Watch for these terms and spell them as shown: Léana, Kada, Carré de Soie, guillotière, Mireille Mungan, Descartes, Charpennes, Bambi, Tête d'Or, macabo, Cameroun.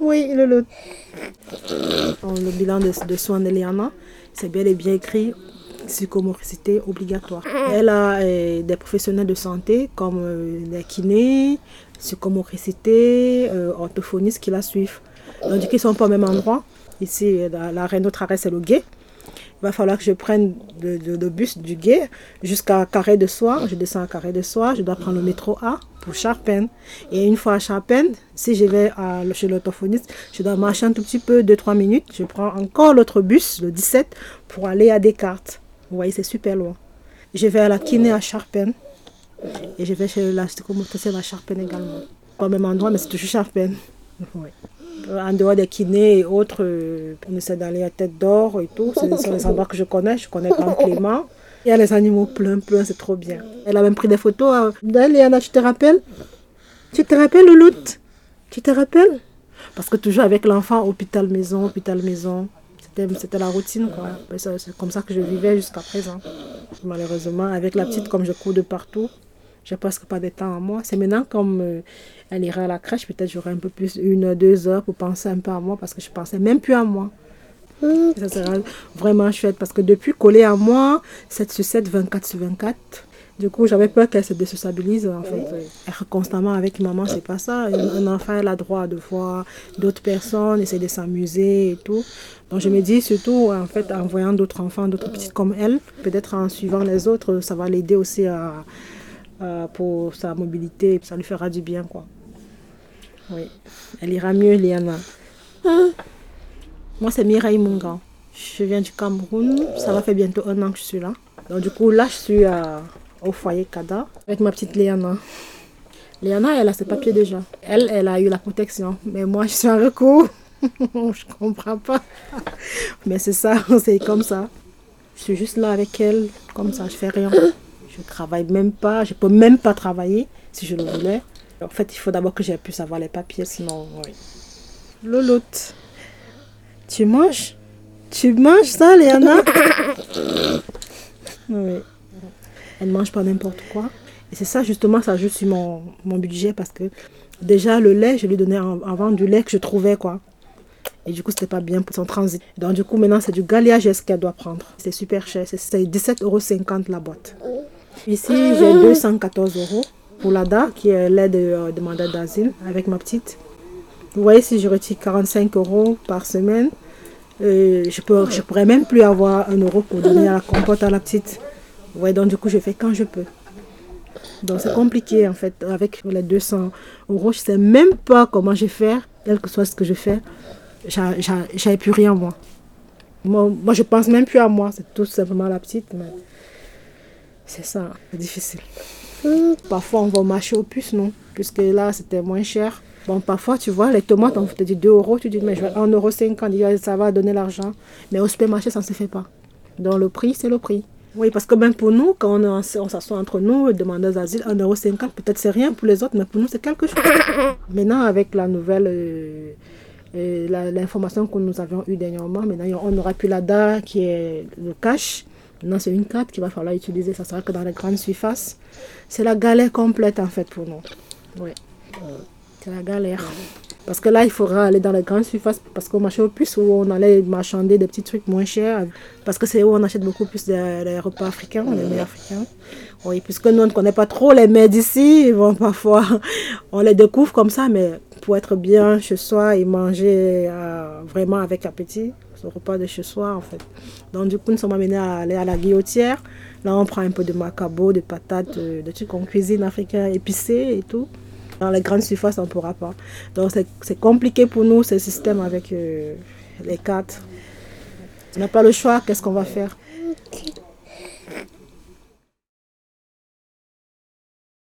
Oui, le bilan de soins de Léana, c'est bien et bien écrit, psychomorphicité obligatoire. Elle a des professionnels de santé comme des kinés, psychomorphicité, orthophonistes qui la suivent. Donc, ils ne sont pas au même endroit. Ici, la reine d'autre arrêt, c'est le guet. Il va falloir que je prenne le bus du guet jusqu'à Carré de Soie. Je descends à Carré de Soie, je dois prendre le métro A pour Charpennes. Et une fois à Charpennes, si je vais chez l'orthophoniste, je dois marcher un tout petit peu, 2-3 minutes. Je prends encore l'autre bus, le 17, pour aller à Descartes. Vous voyez, c'est super loin. Je vais à la kiné à Charpennes. Et je vais chez la psychomotricienne à Charpennes également. Pas au même endroit, mais c'est toujours Charpennes. Oui. En dehors des kinés et autres, on essaie d'aller à Tête d'Or et tout. Ce sont les endroits que je connais Grand Clément. Il y a les animaux plein, c'est trop bien. Elle a même pris des photos. Léana, tu te rappelles? Tu te rappelles, Louloute? Tu te rappelles? Parce que toujours avec l'enfant, hôpital-maison, hôpital-maison. C'était la routine, quoi. C'est comme ça que je vivais jusqu'à présent. Malheureusement, avec la petite, comme je cours de partout, je n'ai presque pas de temps à moi. C'est maintenant, comme elle ira à la crèche, peut-être j'aurai un peu plus, 1 à 2 heures pour penser un peu à moi, parce que je ne pensais même plus à moi. Ça sera vraiment chouette, parce que depuis, collée à moi, 7/7, 24/24, du coup, j'avais peur qu'elle se désociabilise, en fait. Être constamment avec maman, c'est pas ça. Un enfant, elle a droit de voir d'autres personnes, essayer de s'amuser et tout. Donc, je me dis, surtout, en fait, en voyant d'autres enfants, d'autres petites comme elle, peut-être en suivant les autres, ça va l'aider aussi à... pour sa mobilité, ça lui fera du bien, quoi. Oui, elle ira mieux, Léana. Moi, c'est Mireille Mungan. Je viens du Cameroun. Ça va faire bientôt 1 an que je suis là. Donc, du coup, là, je suis au foyer Kada avec ma petite Léana. Léana, elle a ses papiers déjà. Elle a eu la protection. Mais moi, je suis en recours. Je comprends pas. Mais c'est ça, c'est comme ça. Je suis juste là avec elle, comme ça, je fais rien. Je ne travaille même pas, je ne peux même pas travailler si je le voulais. En fait, il faut d'abord que j'ai pu savoir les papiers, sinon, oui. Louloute, tu manges? Tu manges ça, Léana? Oui. Elle ne mange pas n'importe quoi. Et c'est ça, justement, ça ajoute sur mon budget parce que déjà, le lait, je lui donnais avant du lait que je trouvais, quoi. Et du coup, c'était pas bien pour son transit. Donc, du coup, maintenant, c'est du galiage qu'elle doit prendre. C'est super cher. C'est 17,50 € la boîte. Ici, j'ai 214 € pour l'ADA, qui est l'aide de mandat d'asile, avec ma petite. Vous voyez, si je retire 45 € par semaine, je pourrais même plus avoir 1 € pour donner à la compote à la petite. Vous voyez, donc du coup, je fais quand je peux. Donc, c'est compliqué, en fait. Avec les 200 €, je ne sais même pas comment je vais faire, quel que soit ce que je fais. J'avais plus rien, moi. Moi, je pense même plus à moi. C'est tout simplement la petite, mais... C'est ça, c'est difficile. Parfois, on va marcher aux puces, non? Puisque là, c'était moins cher. Bon, parfois, tu vois, les tomates, on te dit 2 €. Tu dis, mais je vais 1,50 €, ça va donner l'argent. Mais au supermarché, ça ne se fait pas. Donc, le prix, c'est le prix. Oui, parce que même pour nous, quand on s'assoit entre nous, demandeurs d'asile, 1,50 €, peut-être c'est rien pour les autres, mais pour nous, c'est quelque chose. Maintenant, avec la nouvelle... l'information que nous avions eue dernièrement, maintenant, on n'aura plus l'ADA qui est le cash. Maintenant, c'est une carte qu'il va falloir utiliser. Ça sera que dans les grandes surfaces. C'est la galère complète, en fait, pour nous. Oui, c'est la galère. Parce que là, il faudra aller dans les grandes surfaces parce qu'on marchait au plus où on allait marchander des petits trucs moins chers. Parce que c'est où on achète beaucoup plus des repas africains, les mets africains. Oui, puisque nous, on ne connaît pas trop les mets d'ici. Bon, parfois, on les découvre comme ça, mais... Pour être bien chez soi et manger vraiment avec appétit, ce repas de chez soi en fait. Donc du coup nous sommes amenés à aller à la guillotière. Là on prend un peu de macabo, de patates, de trucs en cuisine africaine épicés et tout. Dans les grandes surfaces on ne pourra pas. Donc c'est compliqué pour nous ce système avec les cartes. On n'a pas le choix, qu'est-ce qu'on va faire?